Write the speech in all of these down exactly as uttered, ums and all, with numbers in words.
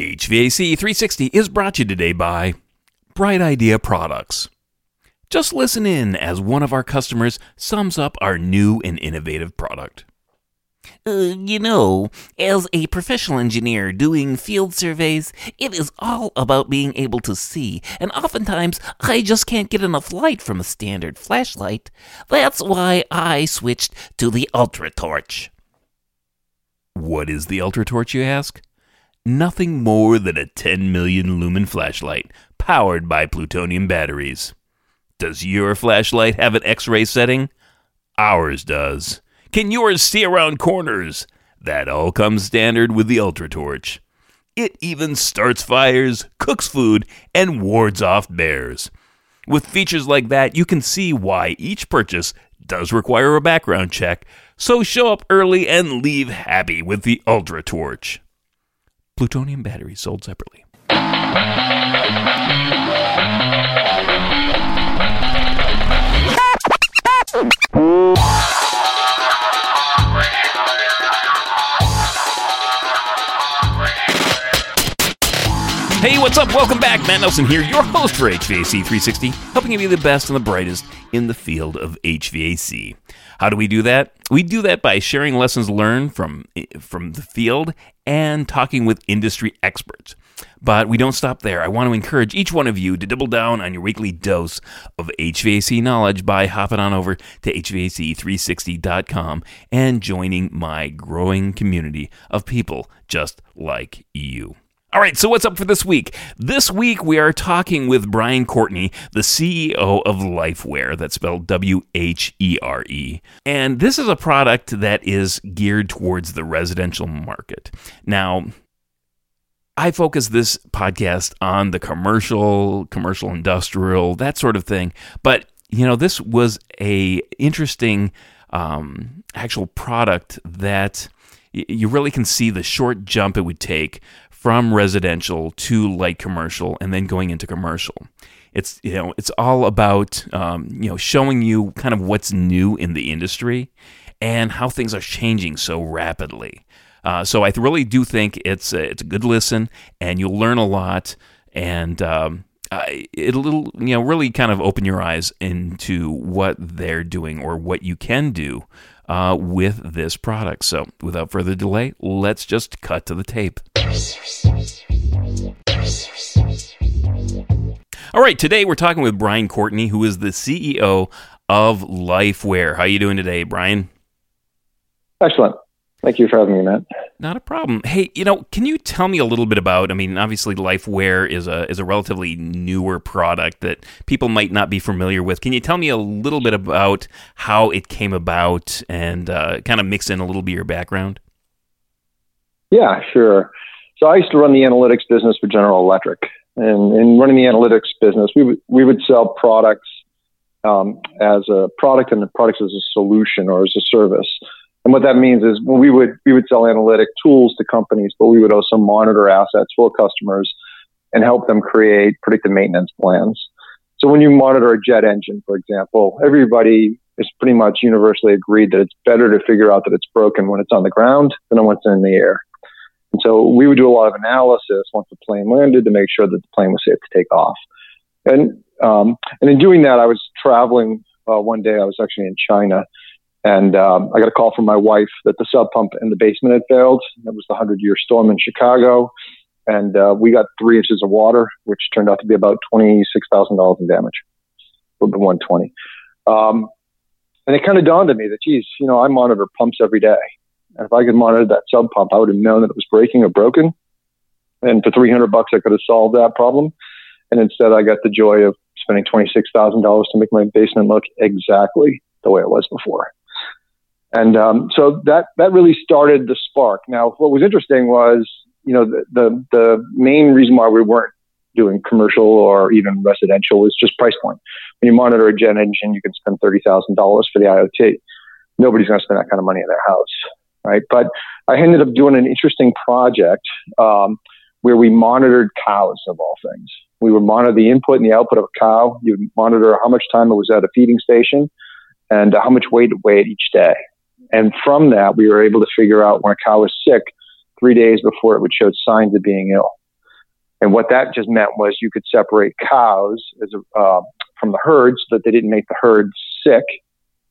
H V A C three sixty is brought to you today by Bright Idea Products. Just listen in as one of our customers sums up our new and innovative product. Uh, you know, as a professional engineer doing field surveys, it is all about being able to see, and oftentimes I just can't get enough light from a standard flashlight. That's why I switched to the Ultra Torch. What is the Ultra Torch, you ask? Nothing more than a ten million lumen flashlight powered by plutonium batteries. Does your flashlight have an X-ray setting? Ours does. Can yours see around corners? That all comes standard with the Ultra Torch. It even starts fires, cooks food, and wards off bears. With features like that, you can see why each purchase does require a background check, so show up early and leave happy with the Ultra Torch. Plutonium batteries sold separately. Hey, what's up? Welcome back. Matt Nelson here, your host for H V A C three sixty, helping you be the best and the brightest in the field of H V A C. How do we do that? We do that by sharing lessons learned from, from the field and talking with industry experts. But we don't stop there. I want to encourage each one of you to double down on your weekly dose of H V A C knowledge by hopping on over to H V A C three sixty dot com and joining my growing community of people just like you. All right, so what's up for this week? This week we are talking with Brian Courtney, the C E O of LifeWhere, that's spelled W H E R E. And this is a product that is geared towards the residential market. Now, I focus this podcast on the commercial, commercial industrial, that sort of thing. But, you know, this was a interesting um, actual product that y- you really can see the short jump it would take from residential to light commercial, and then going into commercial. It's you know it's all about um, you know showing you kind of what's new in the industry and how things are changing so rapidly. Uh, so I really do think it's a, it's a good listen, and you'll learn a lot, and um, I, it'll you know really kind of open your eyes into what they're doing or what you can do uh, with this product. So without further delay, let's just cut to the tape. All right, today we're talking with Brian Courtney, who is the C E O of LifeWhere. How are you doing today, Brian? Excellent. Thank you for having me, Matt. Not a problem. Hey, you know, can you tell me a little bit about, I mean, obviously LifeWhere is a is a relatively newer product that people might not be familiar with. Can you tell me a little bit about how it came about and uh, kind of mix in a little bit of your background? Yeah, sure. So I used to run the analytics business for General Electric, and in running the analytics business, we would we would sell products um, as a product and the products as a solution or as a service. And what that means is well, we would we would sell analytic tools to companies, but we would also monitor assets for customers and help them create predictive maintenance plans. So when you monitor a jet engine, for example, everybody is pretty much universally agreed that it's better to figure out that it's broken when it's on the ground than when it's in the air. And so we would do a lot of analysis once the plane landed to make sure that the plane was safe to take off. And um, and in doing that, I was traveling uh, one day. I was actually in China, and um, I got a call from my wife that the sub pump in the basement had failed. It was the hundred-year storm in Chicago, and uh, we got three inches of water, which turned out to be about twenty-six thousand dollars in damage, a little bit one hundred twenty. Um, and it kind of dawned on me that, geez, you know, I monitor pumps every day. And if I could monitor that sub pump, I would have known that it was breaking or broken. And for three hundred bucks, I could have solved that problem. And instead, I got the joy of spending twenty-six thousand dollars to make my basement look exactly the way it was before. And um, so that that really started the spark. Now, what was interesting was, you know, the, the the main reason why we weren't doing commercial or even residential is just price point. When you monitor a jet engine, you can spend thirty thousand dollars for the I O T. Nobody's going to spend that kind of money in their house. Right. But I ended up doing an interesting project um, where we monitored cows, of all things. We would monitor the input and the output of a cow. You would monitor how much time it was at a feeding station and how much weight it weighed each day. And from that, we were able to figure out when a cow was sick three days before it would show signs of being ill. And what that just meant was you could separate cows as a, uh, from the herd so that they didn't make the herd sick.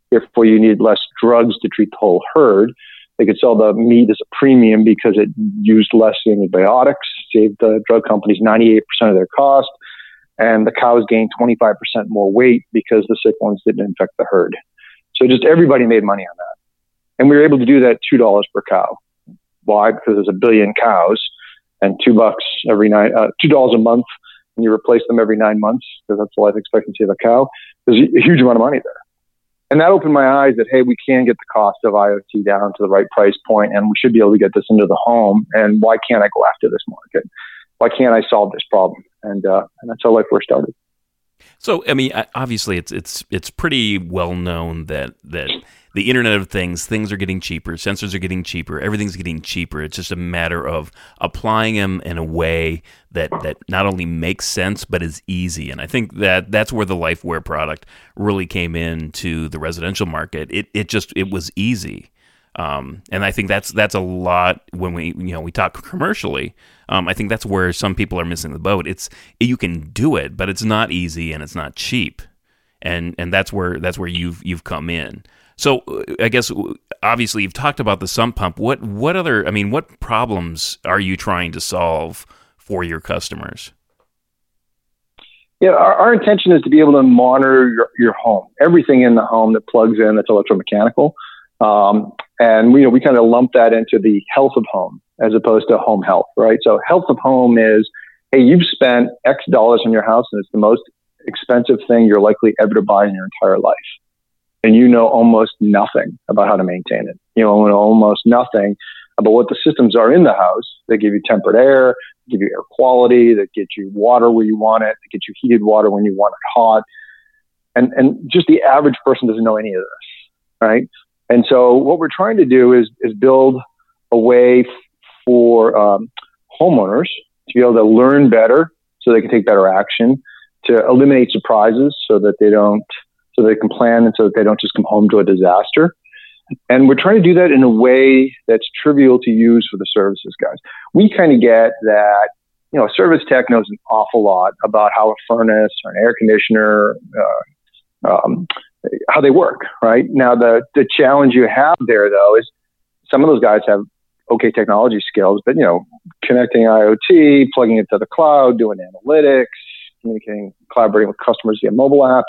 Therefore, you needed less drugs to treat the whole herd. They could sell the meat as a premium because it used less antibiotics, saved the drug companies ninety-eight percent of their cost, and the cows gained twenty-five percent more weight because the sick ones didn't infect the herd. So just everybody made money on that. And we were able to do that two dollars per cow. Why? Because there's a billion cows and two bucks every nine, uh, two dollars a month, and you replace them every nine months because that's the life expectancy of a cow. There's a huge amount of money there. And that opened my eyes that, hey, we can get the cost of IoT down to the right price point, and we should be able to get this into the home. And why can't I go after this market? Why can't I solve this problem? And uh, and that's how LifeWhere started. So, I mean, obviously, it's it's it's pretty well known that that the Internet of Things, things are getting cheaper, sensors are getting cheaper, everything's getting cheaper. It's just a matter of applying them in a way that, that not only makes sense, but is easy. And I think that that's where the LifeWhere product really came into the residential market. It it just, it was easy. Um, and I think that's that's a lot when we you know we talk commercially. Um, I think that's where some people are missing the boat. It's you can do it, but it's not easy and it's not cheap, and and that's where that's where you've you've come in. So I guess obviously you've talked about the sump pump. What what other I mean, what problems are you trying to solve for your customers? Yeah, our, our intention is to be able to monitor your, your home, everything in the home that plugs in that's electromechanical. Um, and we, you know, we kind of lump that into the health of home as opposed to home health, right? So health of home is, hey, you've spent X dollars on your house and it's the most expensive thing you're likely ever to buy in your entire life. And you know almost nothing about how to maintain it. You know almost nothing about what the systems are in the house. They give you tempered air, give you air quality, that get you water where you want it, they get you heated water when you want it hot. And, and just the average person doesn't know any of this, right? And so what we're trying to do is is build a way for um, homeowners to be able to learn better so they can take better action, to eliminate surprises so that they don't, so they can plan and so that they don't just come home to a disaster. And we're trying to do that in a way that's trivial to use for the services guys. We kind of get that, you know, a service tech knows an awful lot about how a furnace or an air conditioner, uh, um, how they work, right? Now, the, the challenge you have there, though, is some of those guys have okay technology skills, but, you know, connecting IoT, plugging it to the cloud, doing analytics, communicating, collaborating with customers via mobile apps,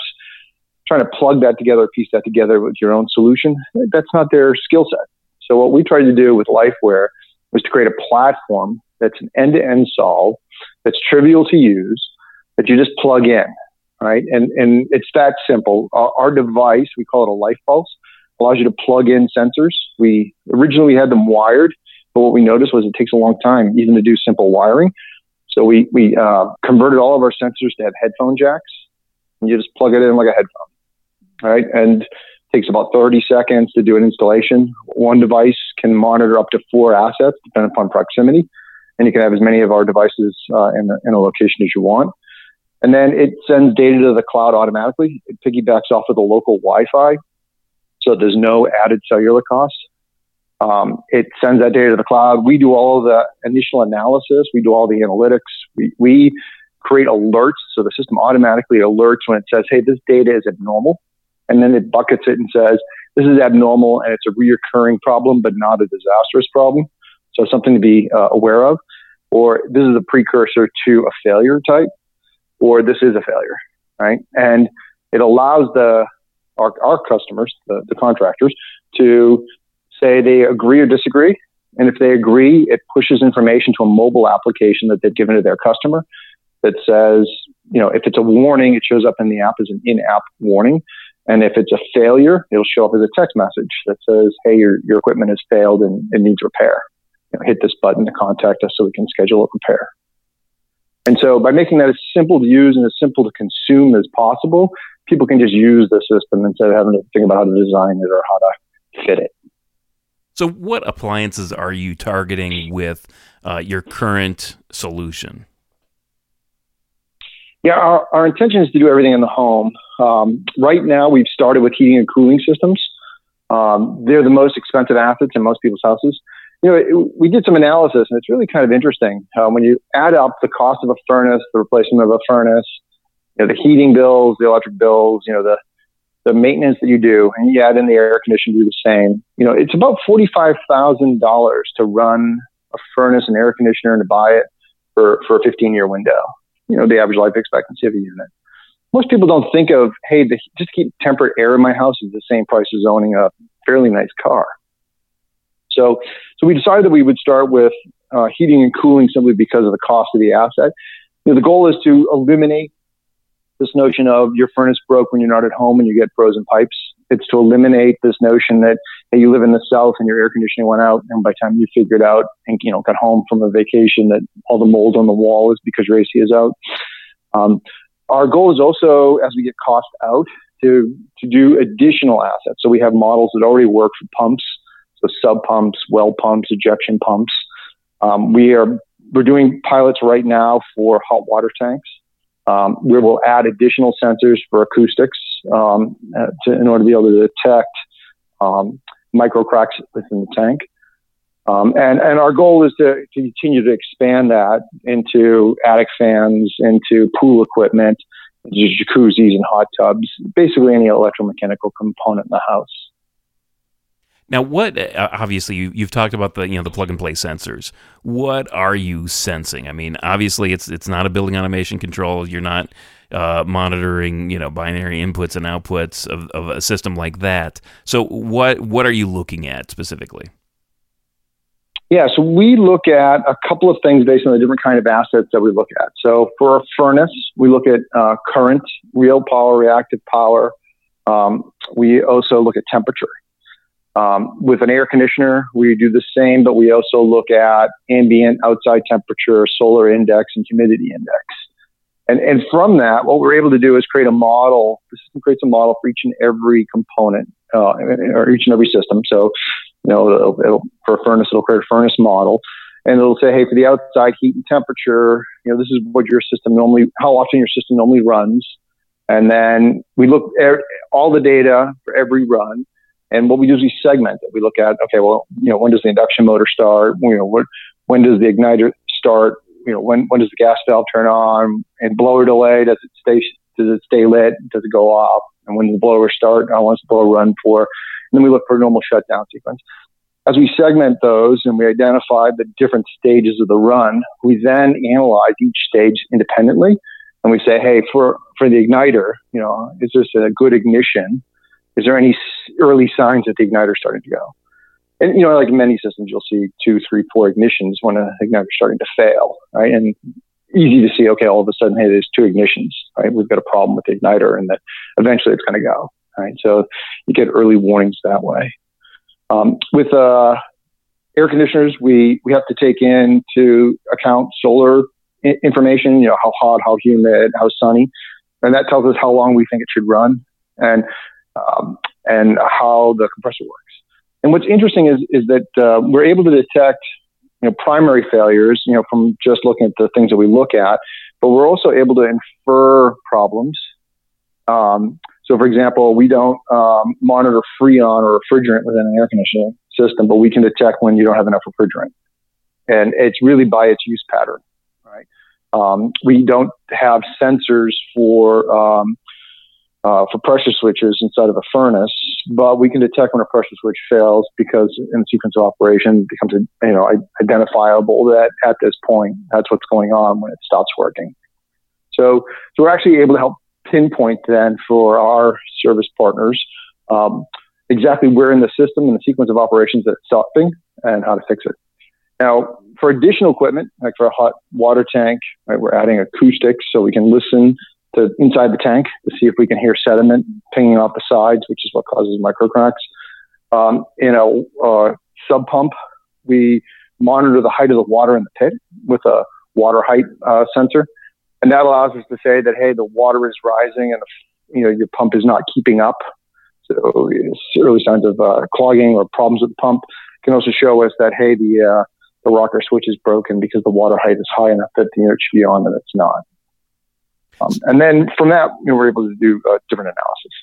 trying to plug that together, piece that together with your own solution, that's not their skill set. So what we tried to do with LifeWhere was to create a platform that's an end-to-end solve, that's trivial to use, that you just plug in. Right. And, and it's that simple. Our, our device, we call it a LifePulse, allows you to plug in sensors. We originally had them wired, but what we noticed was it takes a long time even to do simple wiring. So we, we, uh, converted all of our sensors to have headphone jacks, and you just plug it in like a headphone. All right. And it takes about thirty seconds to do an installation. One device can monitor up to four assets depending upon proximity. And you can have as many of our devices, uh, in, the, in a location as you want. And then it sends data to the cloud automatically. It piggybacks off of the local Wi-Fi, so there's no added cellular costs. Um, it sends that data to the cloud. We do all of the initial analysis. We do all the analytics. We, we create alerts, so the system automatically alerts when it says, hey, this data is abnormal. And then it buckets it and says, this is abnormal, and it's a reoccurring problem, but not a disastrous problem. So something to be uh, aware of. Or this is a precursor to a failure type. Or this is a failure, right? And it allows the our, our customers, the, the contractors, to say they agree or disagree. And if they agree, it pushes information to a mobile application that they've given to their customer that says, you know, if it's a warning, it shows up in the app as an in-app warning. And if it's a failure, it'll show up as a text message that says, hey, your, your equipment has failed and it needs repair. You know, hit this button to contact us so we can schedule a repair. And so by making that as simple to use and as simple to consume as possible, people can just use the system instead of having to think about how to design it or how to fit it. So what appliances are you targeting with uh, your current solution? Yeah, our, our intention is to do everything in the home. Um, right now, we've started with heating and cooling systems. Um, they're the most expensive assets in most people's houses. you know, it, we did some analysis, and it's really kind of interesting. Um, when you add up the cost of a furnace, the replacement of a furnace, you know, the heating bills, the electric bills, you know, the the maintenance that you do, and you add in the air conditioning, do the same. You know, it's about forty-five thousand dollars to run a furnace and air conditioner and to buy it for, for a fifteen-year window. You know, the average life expectancy of a unit. Most people don't think of, hey, the, just keep temperate air in my house is the same price as owning a fairly nice car. So, so we decided that we would start with uh, heating and cooling simply because of the cost of the asset. You know, the goal is to eliminate this notion of your furnace broke when you're not at home and you get frozen pipes. It's to eliminate this notion that, hey, you live in the South and your air conditioning went out, and by the time you figured out and, you know, got home from a vacation, that all the mold on the wall is because your A C is out. Um, our goal is also, as we get cost out, to to do additional assets. So we have models that already work for pumps, so sub pumps, well pumps, ejection pumps. Um, we are we're doing pilots right now for hot water tanks. Um, we will add additional sensors for acoustics um, to, in order to be able to detect um, micro cracks within the tank. Um, and, and our goal is to, to continue to expand that into attic fans, into pool equipment, into jacuzzis and hot tubs, basically any electromechanical component in the house. Now, what obviously you, you've talked about the you know the plug and play sensors. What are you sensing? I mean, obviously it's it's not a building automation control. You're not uh, monitoring you know binary inputs and outputs of, of a system like that. So, what what are you looking at specifically? Yeah, so we look at a couple of things based on the different kind of assets that we look at. So, for a furnace, we look at uh, current, real power, reactive power. Um, we also look at temperature. Um, with an air conditioner, we do the same, but we also look at ambient outside temperature, solar index, and humidity index. And, and from that, what we're able to do is create a model. The system creates a model for each and every component, uh, or each and every system. So, you know, it'll, it'll, for a furnace, it'll create a furnace model, and it'll say, hey, for the outside heat and temperature, you know, this is what your system normally, how often your system normally runs. And then we look at all the data for every run. And what we do is we segment it. We look at, okay, well, you know, when does the induction motor start? You know, what, when does the igniter start? You know, when, when does the gas valve turn on? And blower delay, does it stay, does it stay lit? Does it go off? And when does the blower start? How long does the blower run for? And then we look for a normal shutdown sequence. As we segment those and we identify the different stages of the run, we then analyze each stage independently. And we say, hey, for, for the igniter, you know, is this a good ignition? Is there any early signs that the igniter is starting to go? And, you know, like many systems, you'll see two, three, four ignitions when an igniter is starting to fail, right? And easy to see, okay, all of a sudden, hey, there's two ignitions, right? We've got a problem with the igniter, and that eventually it's going to go, right? So you get early warnings that way. Um, with uh, air conditioners, we, we have to take into account solar I- information, you know, how hot, how humid, how sunny. And that tells us how long we think it should run. And Um, and how the compressor works. And what's interesting is is that uh, we're able to detect you know, primary failures you know, from just looking at the things that we look at, but we're also able to infer problems. Um, so, for example, we don't um, monitor Freon or refrigerant within an air conditioning system, but we can detect when you don't have enough refrigerant. And it's really by its use pattern, right? Um, we don't have sensors for... Um, Uh, for pressure switches inside of a furnace, but we can detect when a pressure switch fails because in the sequence of operation it becomes, you know, identifiable that at this point, that's what's going on when it stops working. So, so we're actually able to help pinpoint then for our service partners, um, exactly where in the system and the sequence of operations that it's stopping and how to fix it. Now, for additional equipment, like for a hot water tank, right, we're adding acoustics so we can listen to inside the tank to see if we can hear sediment pinging off the sides, which is what causes microcracks. Um, in a uh, sub pump, we monitor the height of the water in the pit with a water height uh, sensor, and that allows us to say that hey, the water is rising and the, you know your pump is not keeping up. So early signs of uh, clogging or problems with the pump can also show us that hey, the uh, the rocker switch is broken because the water height is high enough that the unit should be on and it's not. Um, and then from that, you know, we're able to do uh, different analysis.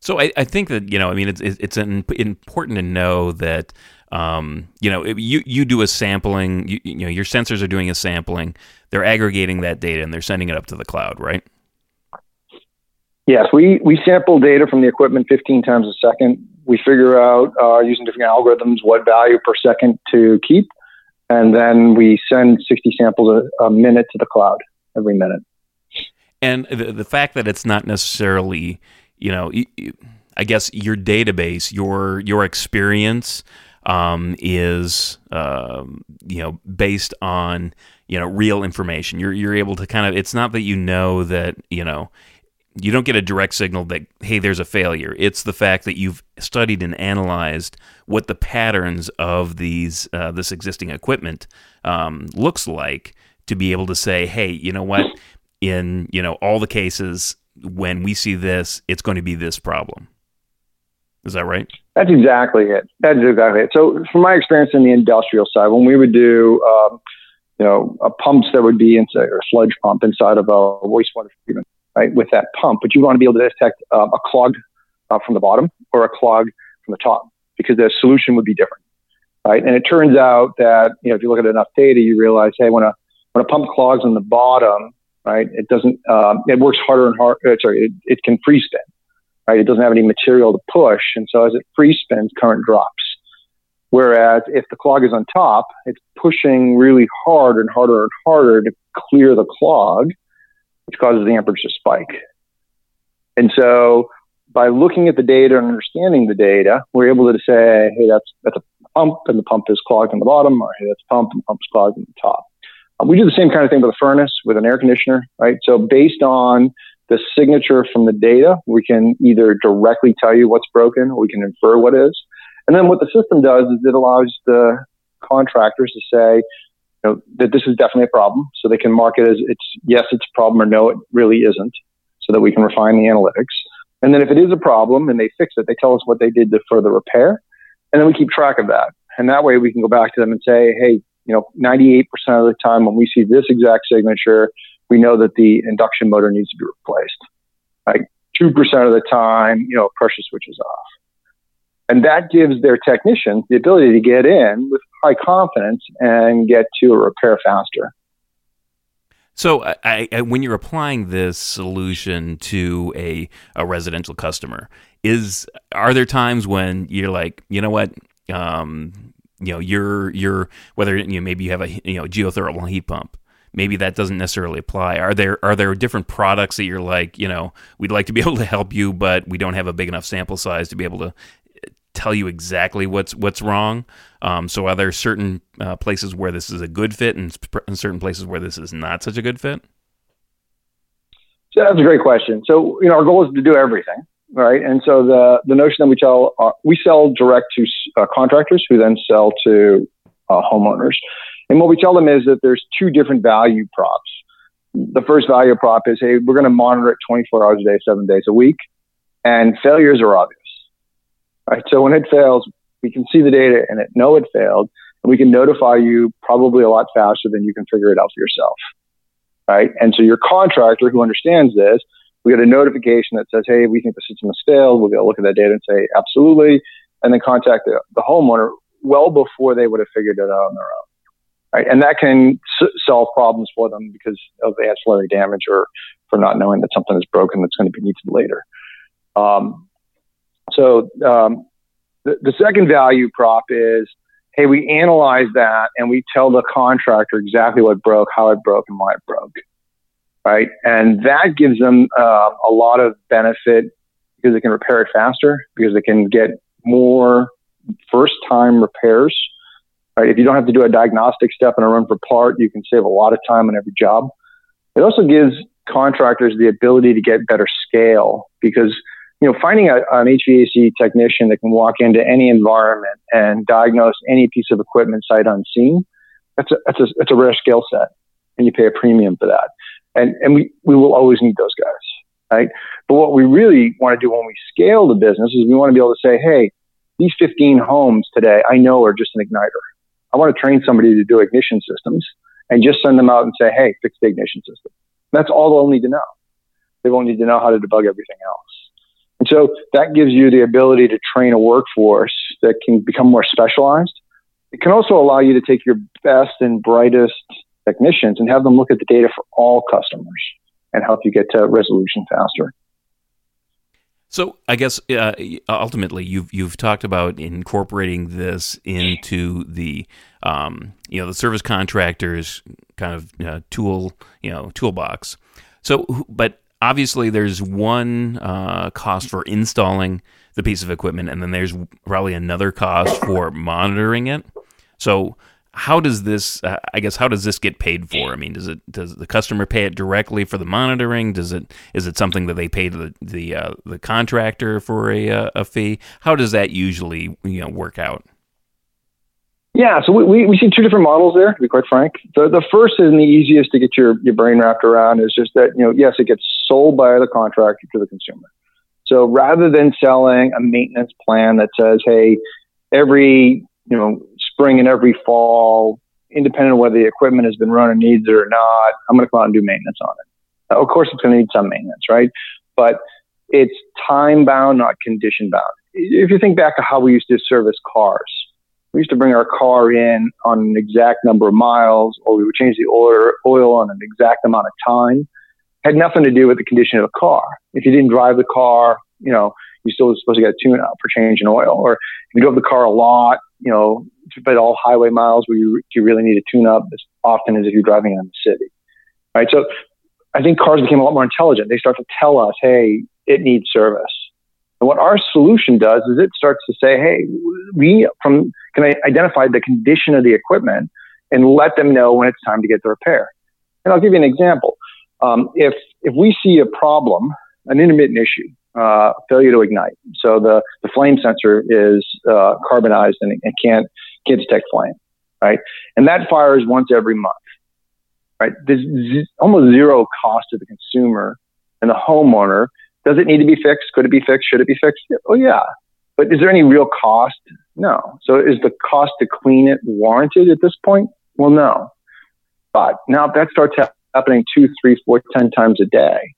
So I, I think that, you know, I mean, it's it's an, important to know that Um, you know, it, you you do a sampling. You, you know, your sensors are doing a sampling. They're aggregating that data and they're sending it up to the cloud, right? Yes, we we sample data from the equipment fifteen times a second. We figure out uh, using different algorithms what value per second to keep, and then we send sixty samples a, a minute to the cloud every minute. And the, the fact that it's not necessarily, you know, I guess your database, your your experience. Um, is uh, you know based on you know real information. You're you're able to kind of. It's not that you know that you know you don't get a direct signal that hey, there's a failure. It's the fact that you've studied and analyzed what the patterns of these uh, this existing equipment um, looks like to be able to say hey, you know what, in you know all the cases when we see this, it's going to be this problem. Is that right? That's exactly it. That's exactly it. So from my experience in the industrial side, when we would do, um, you know, a pumps that would be inside or a sludge pump inside of a wastewater treatment, right? With that pump, but you want to be able to detect uh, a clog uh, from the bottom or a clog from the top because the solution would be different, right? And it turns out that, you know, if you look at enough data, you realize, hey, when a, when a pump clogs on the bottom, right, it doesn't, um, it works harder and harder. Uh, sorry, it, it can free spin. Right? It doesn't have any material to push. And so as it free spins, current drops. Whereas if the clog is on top, it's pushing really hard and harder and harder to clear the clog, which causes the amperage to spike. And so by looking at the data and understanding the data, we're able to say, hey, that's, that's a pump and the pump is clogged on the bottom, or hey, that's a pump and the pump's clogged on the top. Um, we do the same kind of thing with a furnace, with an air conditioner, right? So based on the signature from the data, we can either directly tell you what's broken or we can infer what is. And then what the system does is it allows the contractors to say, you know, that this is definitely a problem. So they can mark it as it's yes, it's a problem, or no, it really isn't, so that we can refine the analytics. And then if it is a problem and they fix it, they tell us what they did to further repair. And then we keep track of that. And that way we can go back to them and say, hey, you know, ninety-eight percent of the time when we see this exact signature, we know that the induction motor needs to be replaced. Like two percent of the time, you know, pressure switches off. And that gives their technicians the ability to get in with high confidence and get to a repair faster. So I, I, when you're applying this solution to a, a residential customer, is are there times when you're like, you know what, um, you know, you're, you're whether you know, maybe you have a you know geothermal heat pump, maybe that doesn't necessarily apply. Are there are there different products that you're like, you know, we'd like to be able to help you, but we don't have a big enough sample size to be able to tell you exactly what's what's wrong? Um, so are there certain uh, places where this is a good fit and, sp- and certain places where this is not such a good fit? So that's a great question. So, you know, our goal is to do everything, right? And so the, the notion that we tell, uh, we sell direct to uh, contractors who then sell to uh, homeowners. And what we tell them is that there's two different value props. The first value prop is, hey, we're going to monitor it twenty-four hours a day, seven days a week, and failures are obvious. Right? So when it fails, we can see the data and it know it failed, and we can notify you probably a lot faster than you can figure it out for yourself. Right? And so your contractor who understands this, we get a notification that says, hey, we think the system has failed. We'll go look at that data and say, absolutely, and then contact the, the homeowner well before they would have figured it out on their own. Right? And that can s- solve problems for them because of ancillary damage or for not knowing that something is broken that's going to be needed later. Um, so um, the, the second value prop is, hey, we analyze that and we tell the contractor exactly what broke, how it broke, and why it broke. Right? And that gives them uh, a lot of benefit because they can repair it faster, because they can get more first-time repairs. Right? If you don't have to do a diagnostic step in a run for part, you can save a lot of time on every job. It also gives contractors the ability to get better scale because, you know, finding a, an H V A C technician that can walk into any environment and diagnose any piece of equipment sight unseen, that's a, that's a, that's a rare skill set, and you pay a premium for that. And and we, we will always need those guys, right? But what we really want to do when we scale the business is we want to be able to say, hey, these fifteen homes today I know are just an igniter. I want to train somebody to do ignition systems and just send them out and say, hey, fix the ignition system. And that's all they'll need to know. They won't need to know how to debug everything else. And so that gives you the ability to train a workforce that can become more specialized. It can also allow you to take your best and brightest technicians and have them look at the data for all customers and help you get to resolution faster. So I guess uh, ultimately you've you've talked about incorporating this into the um, you know the service contractor's kind of uh, tool you know toolbox. So, but obviously there's one uh, cost for installing the piece of equipment, and then there's probably another cost for monitoring it. So how does this? Uh, I guess how does this get paid for? I mean, does it does the customer pay it directly for the monitoring? Does it is it something that they pay to the the, uh, the contractor for a uh, a fee? How does that usually you know work out? Yeah, so we, we, we see two different models there, to be quite frank. The the first and the easiest to get your, your brain wrapped around is just that you know yes, it gets sold by the contractor to the consumer. So rather than selling a maintenance plan that says, hey, every you know. spring and every fall, independent of whether the equipment has been running needs it or not, I'm going to come out and do maintenance on it. Of course, it's going to need some maintenance, right? But it's time-bound, not condition-bound. If you think back to how we used to service cars, we used to bring our car in on an exact number of miles, or we would change the oil on an exact amount of time. It had nothing to do with the condition of the car. If you didn't drive the car, you know, you still were supposed to get a tune-up for changing oil. Or if you drove the car a lot, you know, but all highway miles where you, you really need to tune up as often as if you're driving in the city, right? So I think cars became a lot more intelligent. They start to tell us, hey, it needs service. And what our solution does is it starts to say, hey, we from can identify the condition of the equipment and let them know when it's time to get the repair. And I'll give you an example. Um, if if we see a problem, an intermittent issue, uh, failure to ignite. So the, the flame sensor is uh, carbonized and it can't, can't detect flame, right? And that fires once every month, right? There's z- almost zero cost to the consumer and the homeowner. Does it need to be fixed? Could it be fixed? Should it be fixed? Oh, yeah. But is there any real cost? No. So is the cost to clean it warranted at this point? Well, no. But now if that starts ha- happening two, three, four, ten times a day,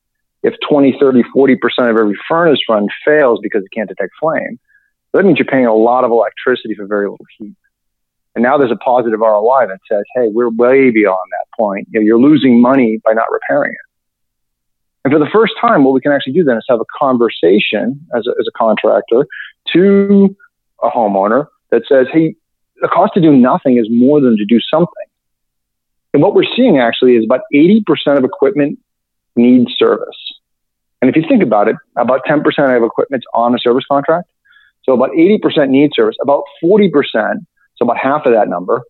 if twenty, thirty, forty percent of every furnace run fails because it can't detect flame, that means you're paying a lot of electricity for very little heat. And now there's a positive R O I that says, hey, we're way beyond that point. You know, you're losing money by not repairing it. And for the first time, what we can actually do then is have a conversation as a, as a contractor to a homeowner that says, hey, the cost to do nothing is more than to do something. And what we're seeing actually is about eighty percent of equipment needs service. And if you think about it, about ten percent of equipment's on a service contract. So about eighty percent need service, about forty percent, so about half of that number,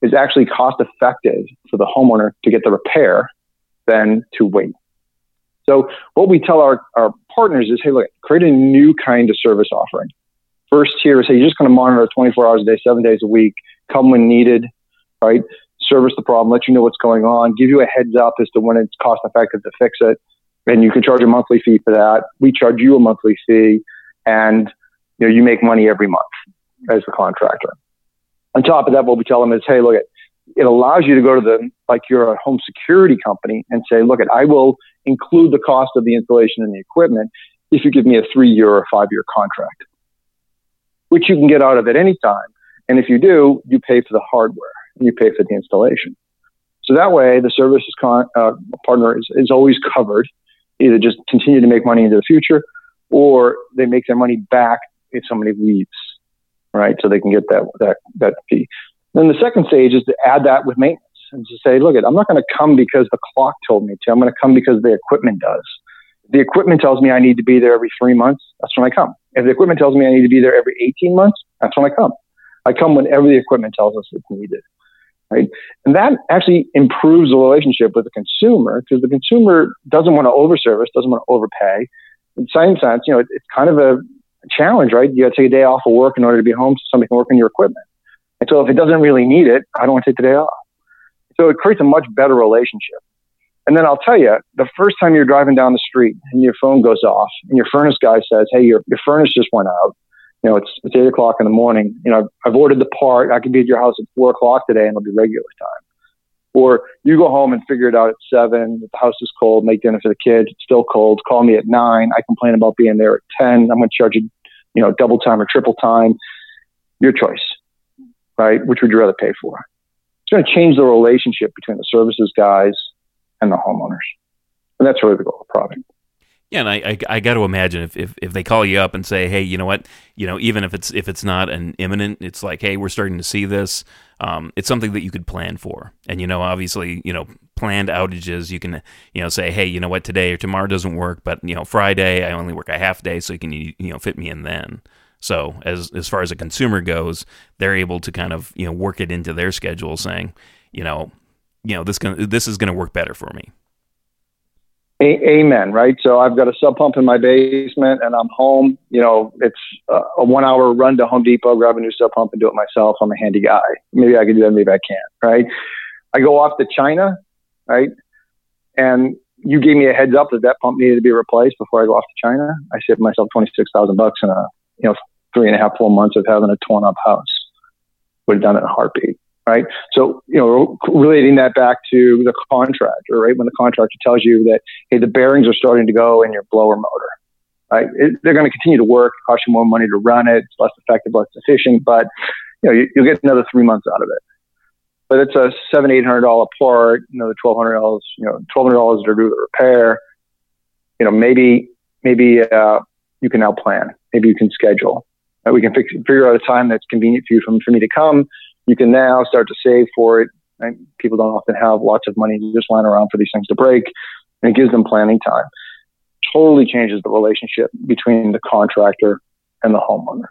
is actually cost effective for the homeowner to get the repair than to wait. So what we tell our, our partners is, hey, look, create a new kind of service offering. First tier is, hey, you're just going to monitor twenty-four hours a day, seven days a week, come when needed, right? Service the problem, let you know what's going on, give you a heads up as to when it's cost effective to fix it. And you can charge a monthly fee for that. We charge you a monthly fee, and you know, you make money every month as the contractor. On top of that, what we tell them is, hey, look, it, it allows you to go to the, like you're a home security company and say, look, it, I will include the cost of the installation and the equipment if you give me a three-year or five-year contract, which you can get out of at any time. And if you do, you pay for the hardware and you pay for the installation. So that way, the services con- uh, partner is, is always covered, either just continue to make money into the future or they make their money back if somebody leaves, right? So they can get that that that fee. Then the second stage is to add that with maintenance and to say, look, I'm not going to come because the clock told me to. I'm going to come because the equipment does. If the equipment tells me I need to be there every three months, that's when I come. If the equipment tells me I need to be there every eighteen months, that's when I come. I come whenever the equipment tells us it's needed, right? And that actually improves the relationship with the consumer because the consumer doesn't want to overservice, doesn't want to overpay. In the same sense, you know, it, it's kind of a challenge, right? You got to take a day off of work in order to be home so somebody can work on your equipment. And so if it doesn't really need it, I don't want to take the day off. So it creates a much better relationship. And then I'll tell you, the first time you're driving down the street and your phone goes off and your furnace guy says, hey, your, your furnace just went out. You know, it's, it's eight o'clock in the morning. You know, I've ordered the part. I can be at your house at four o'clock today and it'll be regular time. Or you go home and figure it out at seven. The house is cold. Make dinner for the kids. It's still cold. Call me at nine. I complain about being there at ten. I'm going to charge you, you know, double time or triple time. Your choice, right? Which would you rather pay for? It's going to change the relationship between the services guys and the homeowners. And that's really the goal of the product. Yeah, and I, I, I got to imagine if, if, if they call you up and say, hey, you know what, you know, even if it's if it's not an imminent, it's like, hey, we're starting to see this. Um, it's something that you could plan for, and you know, obviously, you know, planned outages. You can, you know, say, hey, you know what, today or tomorrow doesn't work, but you know, Friday I only work a half day, so you can you know fit me in then. So as as far as a consumer goes, they're able to kind of you know work it into their schedule, saying, you know, you know this gonna this is gonna work better for me. A- Amen, right? So I've got a sub pump in my basement and I'm home. You know, it's uh, a one hour run to Home Depot, grab a new sub pump and do it myself. I'm a handy guy. Maybe I can do that, maybe I can't, right? I go off to China, right? And you gave me a heads up that that pump needed to be replaced before I go off to China. I saved myself twenty-six thousand bucks in a, you know, three and a half, four months of having a torn up house. Would have done it in a heartbeat. Right. So, you know, relating that back to the contractor, right? When the contractor tells you that, hey, the bearings are starting to go in your blower motor, right? It, they're going to continue to work, cost you more money to run it, it's less effective, less efficient, but, you know, you, you'll get another three months out of it. But it's a seven hundred dollars, eight hundred dollars part, another twelve hundred dollars, you know, twelve hundred dollars to do the repair. You know, maybe, maybe uh, you can now plan. Maybe you can schedule. Right? We can fix, figure out a time that's convenient for you from, for me to come. You can now start to save for it. Right? People don't often have lots of money just lying around for these things to break, and it gives them planning time. Totally changes the relationship between the contractor and the homeowner.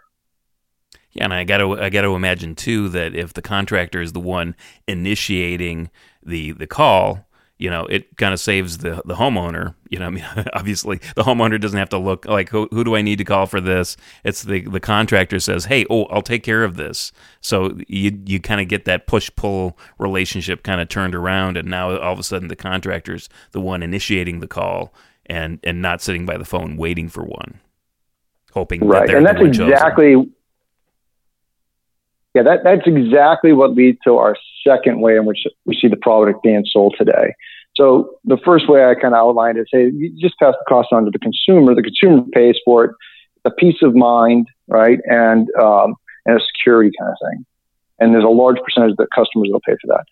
Yeah, and I got to I got to imagine too that if the contractor is the one initiating the the call, you know, it kind of saves the, the homeowner. You know, I mean, obviously the homeowner doesn't have to look like, who, who do I need to call for this? It's the, the contractor says, hey, oh, I'll take care of this. So you you kind of get that push-pull relationship kind of turned around, and now all of a sudden the contractor's the one initiating the call and, and not sitting by the phone waiting for one, hoping right. that they're the one chosen. Exactly. Yeah, that, that's exactly what leads to our second way in which we see the product being sold today. So the first way I kind of outlined is, hey, you just pass the cost on to the consumer. The consumer pays for it, the peace of mind, right, and um, and a security kind of thing. And there's a large percentage of the customers that'll pay for that.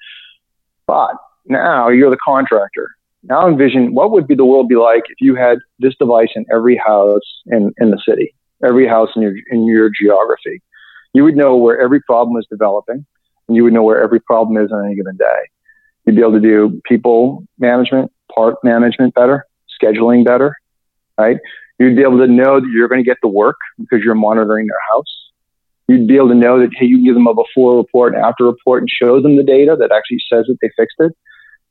But now you're the contractor. Now envision what would be the world be like if you had this device in every house in, in the city, every house in your in your geography. You would know where every problem is developing, and you would know where every problem is on any given day. You'd be able to do people management, part management better, scheduling better, right? You'd be able to know that you're going to get the work because you're monitoring their house. You'd be able to know that, hey, you can give them a before report and after report and show them the data that actually says that they fixed it.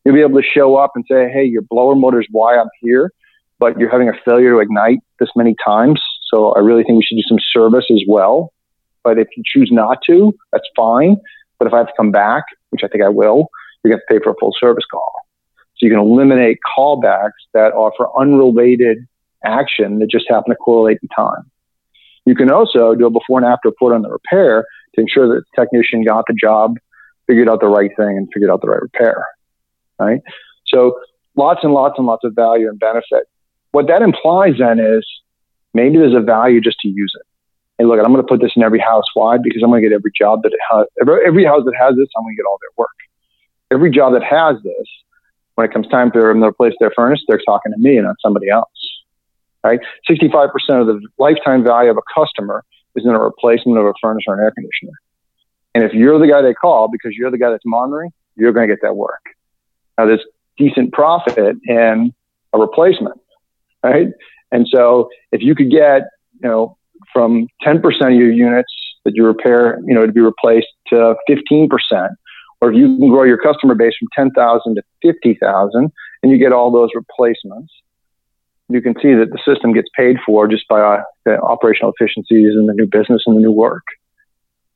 You'll be able to show up and say, hey, your blower motor is why I'm here, but you're having a failure to ignite this many times. So I really think we should do some service as well. But if you choose not to, that's fine. But if I have to come back, which I think I will, you're going to pay for a full service call. So you can eliminate callbacks that offer unrelated action that just happen to correlate in time. You can also do a before and after report on the repair to ensure that the technician got the job, figured out the right thing, and figured out the right repair. Right? So lots and lots and lots of value and benefit. What that implies then is maybe there's a value just to use it. Hey, look, I'm going to put this in every house. Why? Because I'm going to get every job that it has. Every, every house that has this, I'm going to get all their work. Every job that has this, when it comes time for them to replace their furnace, they're talking to me and not somebody else. Right? sixty-five percent of the lifetime value of a customer is in a replacement of a furnace or an air conditioner. And if you're the guy they call because you're the guy that's monitoring, you're going to get that work. Now, there's decent profit in a replacement. Right? And so if you could get, you know, from ten percent of your units that you repair, you know, to be replaced to fifteen percent, or if you can grow your customer base from ten thousand to fifty thousand and you get all those replacements, you can see that the system gets paid for just by the operational efficiencies and the new business and the new work.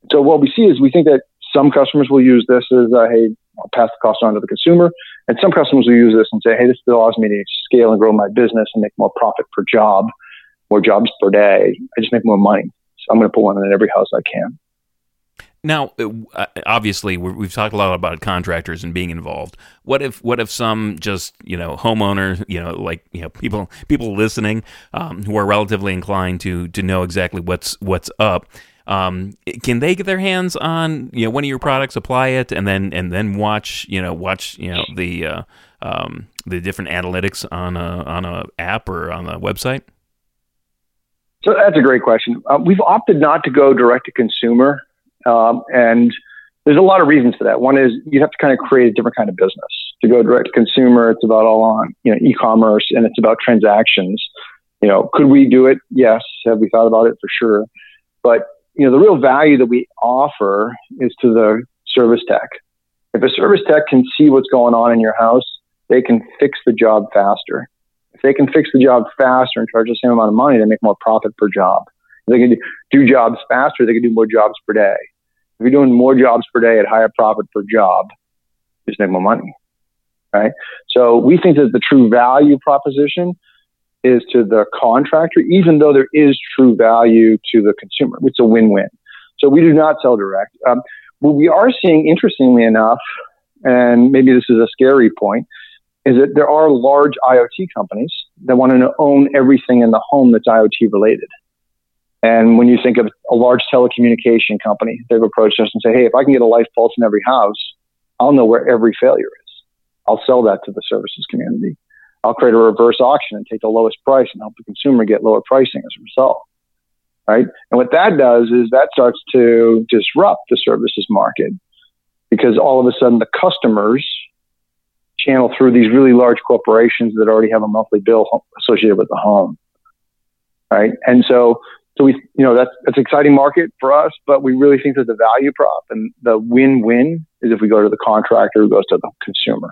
So what we see is we think that some customers will use this as, uh, hey, I'll pass the cost on to the consumer. And some customers will use this and say, hey, this allows me to scale and grow my business and make more profit per job. More jobs per day. I just make more money. So I'm going to put one in every house I can. Now, obviously, we've talked a lot about contractors and being involved. What if, what if some just, you know, homeowner, you know, like, you know, people, people listening um, who are relatively inclined to to know exactly what's what's up. Um, can they get their hands on, you know, one of your products, apply it, and then and then watch, you know, watch, you know, the uh, um, the different analytics on a on a app or on a website? So that's a great question. Uh, we've opted not to go direct to consumer, um, and there's a lot of reasons for that. One is you have to kind of create a different kind of business. To go direct to consumer, it's about all on, you know, e-commerce, and it's about transactions. You know, could we do it? Yes. Have we thought about it? For sure. But, you know, the real value that we offer is to the service tech. If a service tech can see what's going on in your house, they can fix the job faster. If they can fix the job faster and charge the same amount of money, they make more profit per job. If they can do jobs faster, they can do more jobs per day. If you're doing more jobs per day at higher profit per job, just make more money. Right? So we think that the true value proposition is to the contractor, even though there is true value to the consumer. It's a win-win. So we do not sell direct. Um, what we are seeing, interestingly enough, and maybe this is a scary point, is that there are large IoT companies that want to own everything in the home that's IoT related. And when you think of a large telecommunication company, they've approached us and say, hey, if I can get a LifePulse in every house, I'll know where every failure is. I'll sell that to the services community. I'll create a reverse auction and take the lowest price and help the consumer get lower pricing as a result, right? And what that does is that starts to disrupt the services market, because all of a sudden the customers channel through these really large corporations that already have a monthly bill associated with the home, right? And so, so we, you know, that's, that's an exciting market for us, but we really think that the value prop and the win-win is if we go to the contractor who goes to the consumer.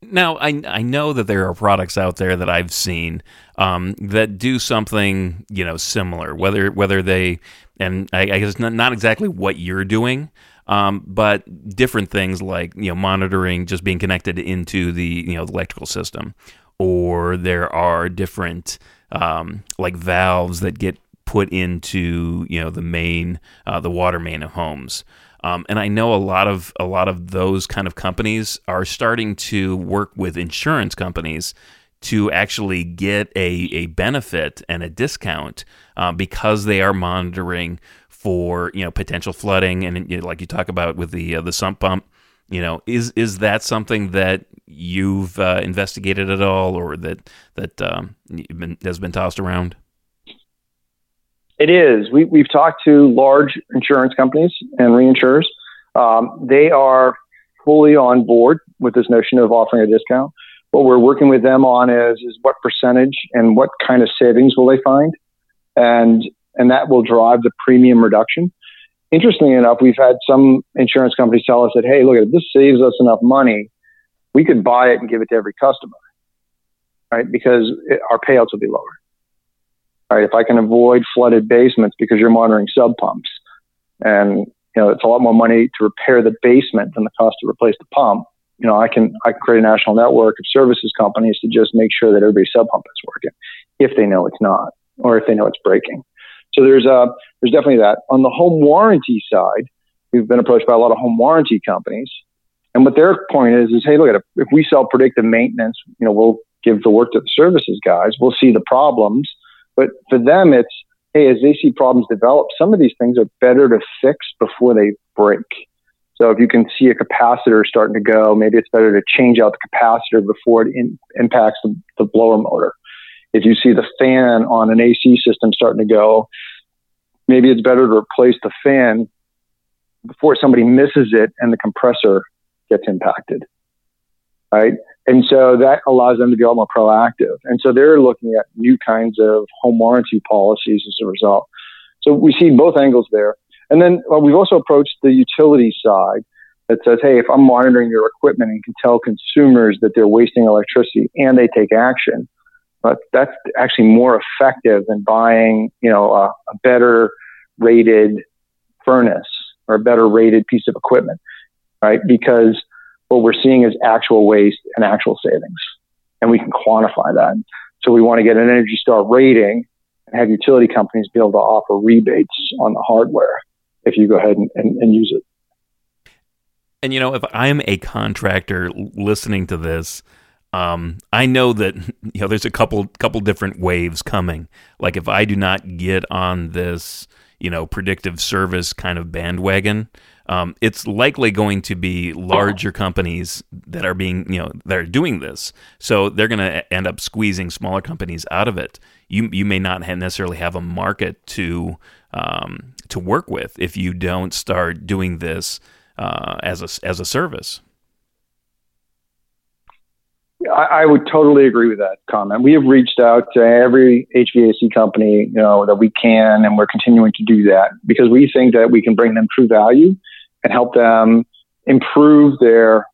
Now, I I know that there are products out there that I've seen um, that do something, you know, similar, whether whether they, and I, I guess not, not exactly what you're doing, um, but different things like, you know, monitoring, just being connected into the, you know, the electrical system, or there are different um, like valves that get put into, you know, the main, uh, the water main of homes. Um, and I know a lot of a lot of those kind of companies are starting to work with insurance companies to actually get a, a benefit and a discount um, because they are monitoring for, you know, potential flooding. And, you know, like you talk about with the uh, the sump pump, you know, is is that something that you've uh, investigated at all, or that that um, been, has been tossed around? It is. We, we've talked to large insurance companies and reinsurers. Um, they are fully on board with this notion of offering a discount. What we're working with them on is, is what percentage and what kind of savings will they find, and and that will drive the premium reduction. Interestingly enough, we've had some insurance companies tell us that, hey, look, if this saves us enough money, we could buy it and give it to every customer, right? Because it, our payouts will be lower. All right, if I can avoid flooded basements because you're monitoring sub pumps, and, you know, it's a lot more money to repair the basement than the cost to replace the pump, you know, I can I can create a national network of services companies to just make sure that everybody's sub pump is working, if they know it's not, or if they know it's breaking. So there's uh there's definitely that. On the home warranty side, we've been approached by a lot of home warranty companies, and what their point is is, hey, look at it, if we sell predictive maintenance, you know, we'll give the work to the services guys, we'll see the problems. But for them, it's, hey, as they see problems develop, some of these things are better to fix before they break. So if you can see a capacitor starting to go, maybe it's better to change out the capacitor before it in, impacts the, the blower motor. If you see the fan on an A C system starting to go, maybe it's better to replace the fan before somebody misses it and the compressor gets impacted, right? And so that allows them to be a lot more proactive. And so they're looking at new kinds of home warranty policies as a result. So we see both angles there. And then well, we've also approached the utility side that says, hey, if I'm monitoring your equipment and can tell consumers that they're wasting electricity and they take action, but that's actually more effective than buying, you know, a, a better rated furnace or a better rated piece of equipment, right? Because what we're seeing is actual waste and actual savings, and we can quantify that. So we want to get an Energy Star rating and have utility companies be able to offer rebates on the hardware if you go ahead and, and, and use it. And, you know, if I'm a contractor listening to this, um, I know that, you know, there's a couple couple different waves coming. Like if I do not get on this, you know, predictive service kind of bandwagon. Um, it's likely going to be larger companies that are being, you know, that are doing this. So they're going to end up squeezing smaller companies out of it. You you may not necessarily have a market to um, to work with if you don't start doing this uh, as a as a service. I, I would totally agree with that comment. We have reached out to every H V A C company, you know, that we can, and we're continuing to do that because we think that we can bring them true value and help them improve their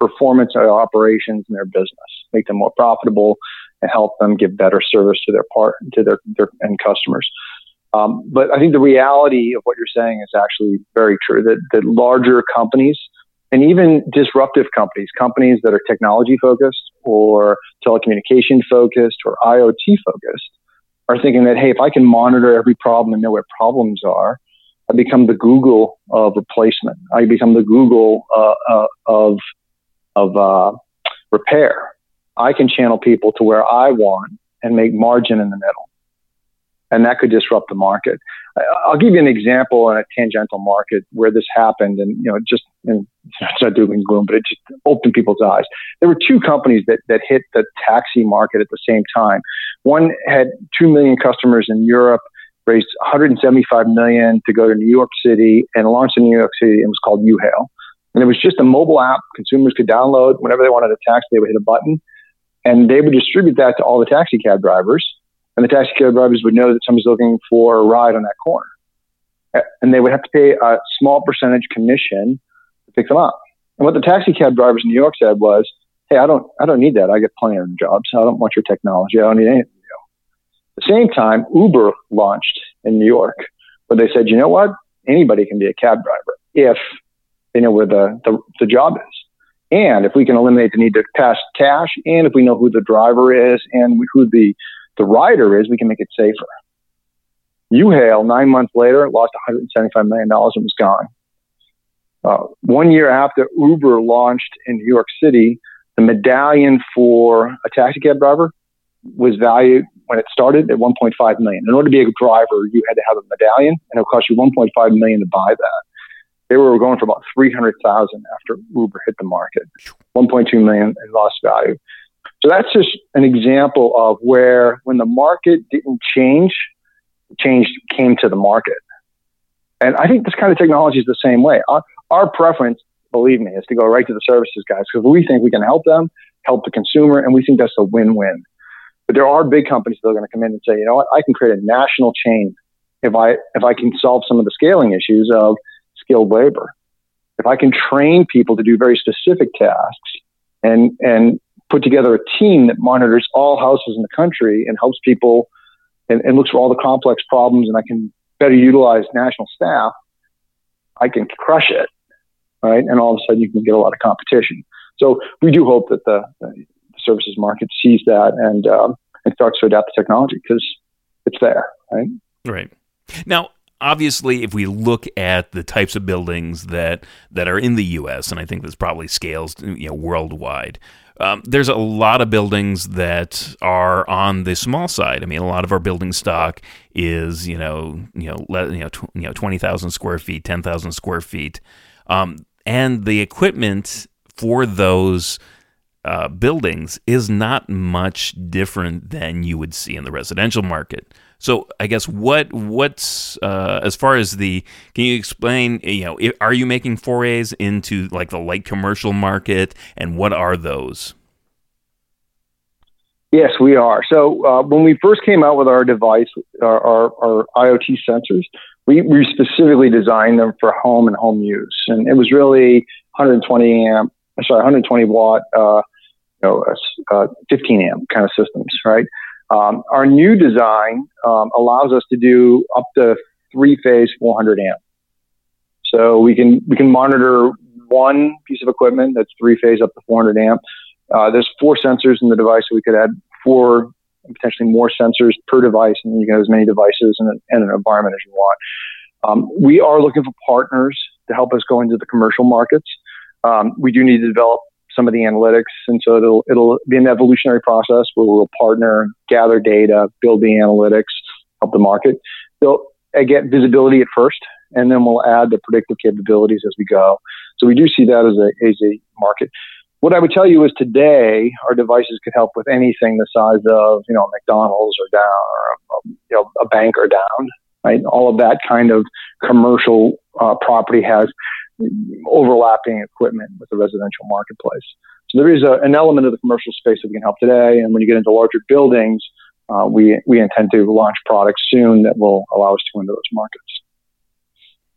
performance of operations in their business, make them more profitable, and help them give better service to their part to their, their end customers. Um, but I think the reality of what you're saying is actually very true, that, that larger companies and even disruptive companies, companies that are technology focused or telecommunication focused or I O T focused, are thinking that, hey, if I can monitor every problem and know what problems are, I become the Google of replacement. I become the Google uh, uh, of of uh, repair. I can channel people to where I want and make margin in the middle. And that could disrupt the market. I'll give you an example in a tangential market where this happened. And, you know, just, and it's not doom and gloom, but it just opened people's eyes. There were two companies that, that hit the taxi market at the same time. One had two million customers in Europe, raised one hundred seventy-five million dollars to go to New York City, and launched in New York City. It was called U-Hail. And it was just a mobile app consumers could download. Whenever they wanted a taxi, they would hit a button, and they would distribute that to all the taxi cab drivers. And the taxi cab drivers would know that someone's looking for a ride on that corner. And they would have to pay a small percentage commission to pick them up. And what the taxi cab drivers in New York said was, hey, I don't I don't need that. I get plenty of jobs. I don't want your technology. I don't need anything. At the same time, Uber launched in New York, where they said, you know what? Anybody can be a cab driver if they know where the, the, the job is. And if we can eliminate the need to pass cash, and if we know who the driver is and who the the rider is, we can make it safer. U-Hail, nine months later, lost one hundred seventy-five million dollars and was gone. Uh, one year after Uber launched in New York City, the medallion for a taxi cab driver was valued, when it started, at one point five million dollars. In order to be a driver, you had to have a medallion, and it would cost you one point five million dollars to buy that. They were going for about three hundred thousand dollars after Uber hit the market. one point two million dollars in lost value. So that's just an example of where, when the market didn't change, change came to the market. And I think this kind of technology is the same way. Our, our preference, believe me, is to go right to the services guys, because we think we can help them, help the consumer, and we think that's a win-win. But there are big companies that are going to come in and say, you know what, I can create a national chain if I if I can solve some of the scaling issues of skilled labor. If I can train people to do very specific tasks and and put together a team that monitors all houses in the country and helps people and, and looks for all the complex problems, and I can better utilize national staff, I can crush it, right? And all of a sudden you can get a lot of competition. So we do hope that the, the services market sees that and, um, and starts to adapt the technology, because it's there, right? Right. Now, obviously, if we look at the types of buildings that, that are in the U S, and I think this probably scales, you know, worldwide, Um, there's a lot of buildings that are on the small side. I mean, a lot of our building stock is, you know, you know, le- you know, tw- you know, twenty thousand square feet, ten thousand square feet, um, and the equipment for those uh, buildings is not much different than you would see in the residential market. So, I guess what what's uh, as far as the can you explain? You know, are you making forays into like the light commercial market, and what are those? Yes, we are. So, uh, when we first came out with our device, our, our, our IoT sensors, we, we specifically designed them for home and home use, and it was really one hundred twenty amp, sorry, one hundred twenty watt, uh, you know, uh, fifteen amp kind of systems, right? Um, our new design um, allows us to do up to three-phase four hundred amp. So we can we can monitor one piece of equipment that's three-phase up to four hundred amp. Uh, there's four sensors in the device, so we could add four, potentially more sensors per device, and you can have as many devices in an, in an environment as you want. Um, we are looking for partners to help us go into the commercial markets. Um, we do need to develop some of the analytics, and so it'll it'll be an evolutionary process where we'll partner, gather data, build the analytics, help the market. So again, visibility at first, and then we'll add the predictive capabilities as we go. So we do see that as a, as a market. What I would tell you is today, our devices can help with anything the size of, you know, McDonald's or down, or a, you know, a bank or down, right? All of that kind of commercial uh, property has overlapping equipment with the residential marketplace. So there is a, an element of the commercial space that we can help today. And when you get into larger buildings, uh, we, we intend to launch products soon that will allow us to go into those markets.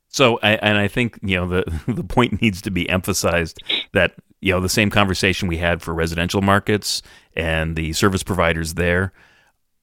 So, and I think, you know, the, the point needs to be emphasized that, you know, the same conversation we had for residential markets and the service providers there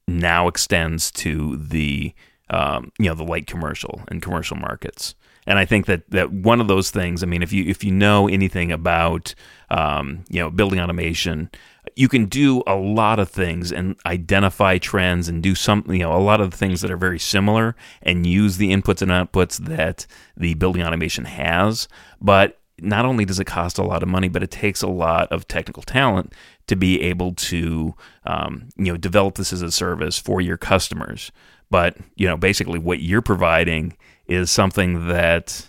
now extends to the, um, you know, the light commercial and commercial markets. And I think that, that one of those things, I mean, if you if you know anything about, um, you know, building automation, you can do a lot of things and identify trends and do some, you know, a lot of things that are very similar and use the inputs and outputs that the building automation has. But not only does it cost a lot of money, but it takes a lot of technical talent to be able to, um, you know, develop this as a service for your customers. But, you know, basically what you're providing is something that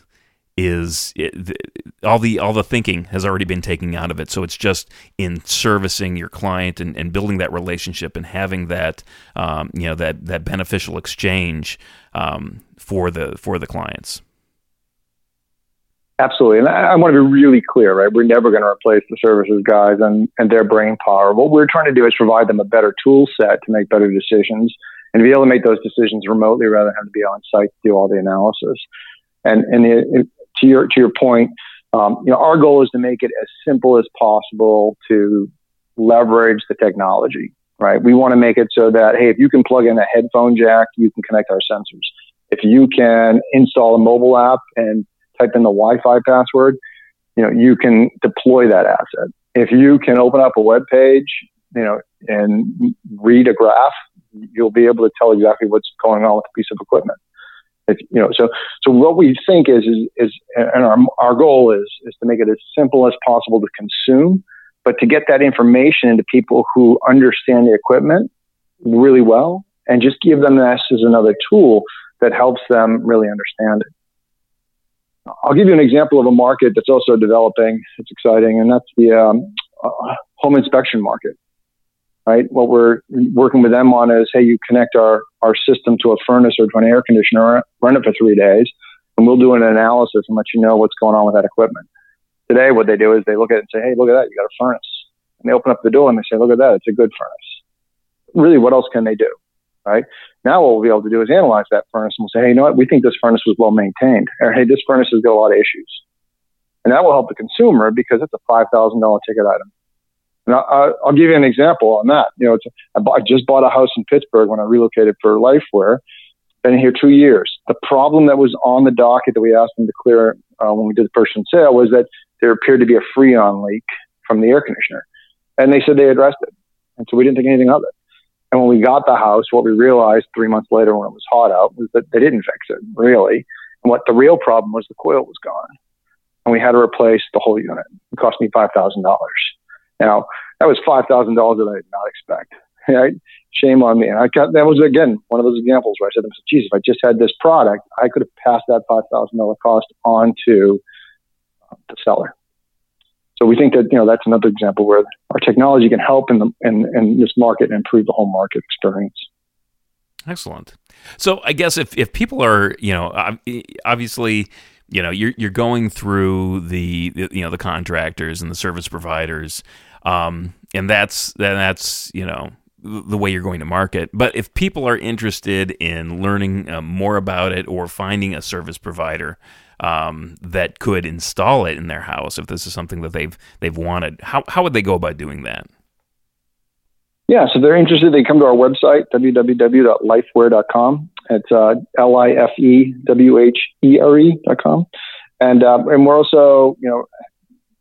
is it, all the all the thinking has already been taken out of it. So it's just in servicing your client and, and building that relationship and having that um, you know that that beneficial exchange um, for the for the clients. Absolutely, and I, I want to be really clear, right? We're never going to replace the services guys and, and their brain power. What we're trying to do is provide them a better tool set to make better decisions, and be able to make those decisions remotely rather than have to be on site to do all the analysis. And and it, it, to your to your point, um, you know, our goal is to make it as simple as possible to leverage the technology, right? We want to make it so that, hey, if you can plug in a headphone jack, you can connect our sensors. If you can install a mobile app and type in the Wi-Fi password, you know, you can deploy that asset. If you can open up a web page, you know, and read a graph, you'll be able to tell exactly what's going on with a piece of equipment. If, you know, so so what we think is is, is and our our goal is is to make it as simple as possible to consume, but to get that information into people who understand the equipment really well, and just give them this as another tool that helps them really understand it. I'll give you an example of a market that's also developing. It's exciting, and that's the um, uh, home inspection market. Right? What we're working with them on is, hey, you connect our, our system to a furnace or to an air conditioner, run it for three days, and we'll do an analysis and let you know what's going on with that equipment. Today, what they do is they look at it and say, hey, look at that, you got a furnace. And they open up the door and they say, look at that, it's a good furnace. Really, what else can they do, right? Now what we'll be able to do is analyze that furnace and we'll say, hey, you know what, we think this furnace was well-maintained, or hey, this furnace has got a lot of issues. And that will help the consumer because it's a five thousand dollars ticket item. And I, I'll give you an example on that. You know, it's, I, bought, I just bought a house in Pittsburgh when I relocated for LifeWhere. Been here two years. The problem that was on the docket that we asked them to clear uh, when we did the purchase and sale was that there appeared to be a Freon leak from the air conditioner. And they said they addressed it. And so we didn't think anything of it. And when we got the house, what we realized three months later when it was hot out was that they didn't fix it, really. And what the real problem was, the coil was gone. And we had to replace the whole unit. It cost me five thousand dollars. Now, that was five thousand dollars that I did not expect. Right? Shame on me. And I got, that was, again, one of those examples where I said, geez, if I just had this product, I could have passed that five thousand dollars cost on to the seller. So we think that, you know, that's another example where our technology can help in the in, in this market and improve the whole market experience. Excellent. So I guess if, if people are, you know, obviously... You know, you're you're going through the you know the contractors and the service providers, um, and that's that's you know the way you're going to market. But if people are interested in learning uh, more about it or finding a service provider um, that could install it in their house, if this is something that they've they've wanted, how how would they go about doing that? Yeah, so if they're interested, they come to our website, w w w dot lifewhere dot com. It's uh, L I F E W H E R E dot com. And, uh, and we're also, you know,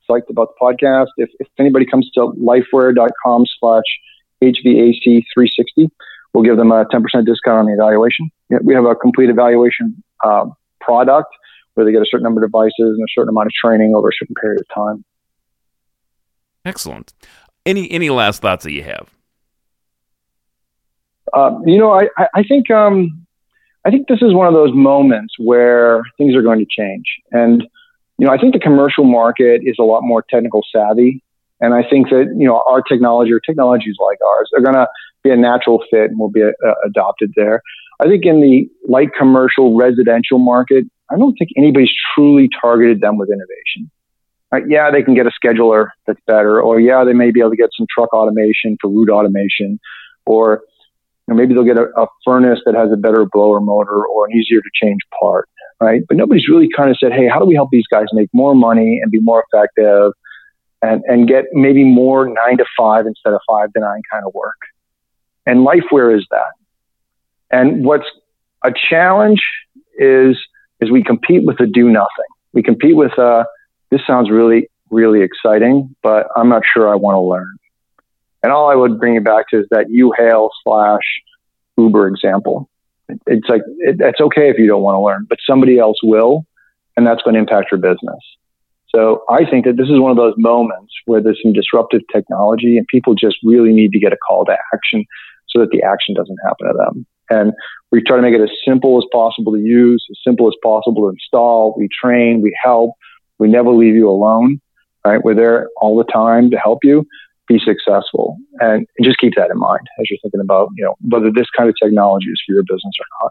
psyched about the podcast. If, if anybody comes to lifewhere.com slash H V A C three sixty, we'll give them a ten percent discount on the evaluation. We have a complete evaluation uh, product where they get a certain number of devices and a certain amount of training over a certain period of time. Excellent. Any, any last thoughts that you have? Uh, you know, I, I think um, I think this is one of those moments where things are going to change. And, you know, I think the commercial market is a lot more technical savvy. And I think that, you know, our technology or technologies like ours are going to be a natural fit and will be uh, adopted there. I think in the light commercial residential market, I don't think anybody's truly targeted them with innovation. Right? Yeah, they can get a scheduler that's better, or yeah, they may be able to get some truck automation for route automation, or you know, maybe they'll get a, a furnace that has a better blower motor or an easier to change part, right? But nobody's really kind of said, hey, how do we help these guys make more money and be more effective and, and get maybe more nine to five instead of five to nine kind of work? And LifeWhere is that. And what's a challenge is, is we compete with the do nothing. We compete with, uh, this sounds really, really exciting, but I'm not sure I want to learn. And all I would bring it back to is that U-Hail slash Uber example. It, it's like, it, it's okay if you don't want to learn, but somebody else will, and that's going to impact your business. So I think that this is one of those moments where there's some disruptive technology and people just really need to get a call to action so that the action doesn't happen to them. And we try to make it as simple as possible to use, as simple as possible to install. We train, we help, we never leave you alone, right? We're there all the time to help you be successful. And just keep that in mind as you're thinking about, you know, whether this kind of technology is for your business or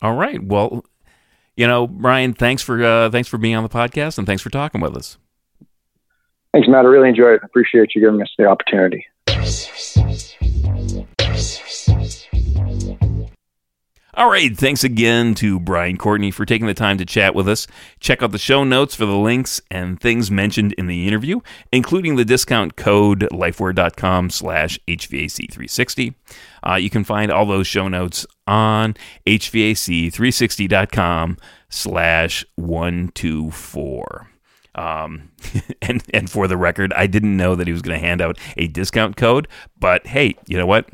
not. All right. Well, you know, Brian, thanks for, uh, thanks for being on the podcast and thanks for talking with us. Thanks, Matt. I really enjoyed it. I appreciate you giving us the opportunity. All right, thanks again to Brian Courtney for taking the time to chat with us. Check out the show notes for the links and things mentioned in the interview, including the discount code LifeWhere.com slash H V A C three sixty. Uh, you can find all those show notes on H V A C three sixty dot com slash one two four. Um, and, and for the record, I didn't know that he was going to hand out a discount code, but hey, you know what?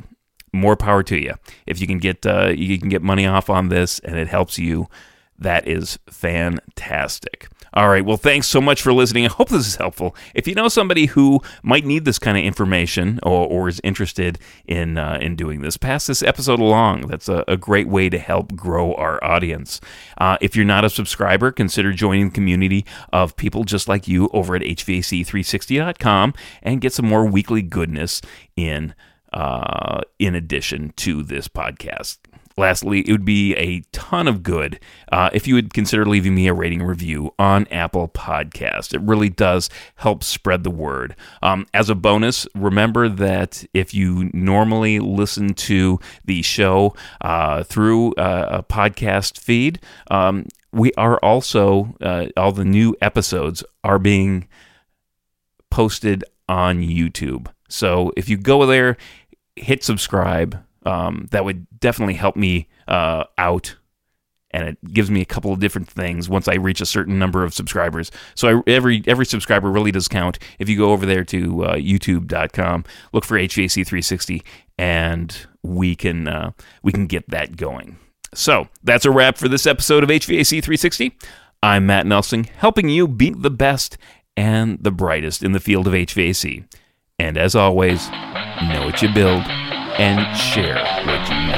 More power to you. If you can get uh, you can get money off on this and it helps you, that is fantastic. All right. Well, thanks so much for listening. I hope this is helpful. If you know somebody who might need this kind of information or, or is interested in uh, in doing this, pass this episode along. That's a, a great way to help grow our audience. Uh, if you're not a subscriber, consider joining the community of people just like you over at H V A C three sixty dot com and get some more weekly goodness in Uh, in addition to this podcast. Lastly, it would be a ton of good uh, if you would consider leaving me a rating review on Apple Podcast. It really does help spread the word. Um, as a bonus, remember that if you normally listen to the show uh, through uh, a podcast feed, um, we are also, uh, all the new episodes are being posted on YouTube. So if you go there, hit subscribe. Um, that would definitely help me uh, out, and it gives me a couple of different things once I reach a certain number of subscribers. So I, every every subscriber really does count. If you go over there to uh, YouTube dot com, look for H V A C three sixty, and we can uh, we can get that going. So that's a wrap for this episode of H V A C three sixty. I'm Matt Nelson, helping you beat the best and the brightest in the field of H V A C. And as always, know what you build and share what you know.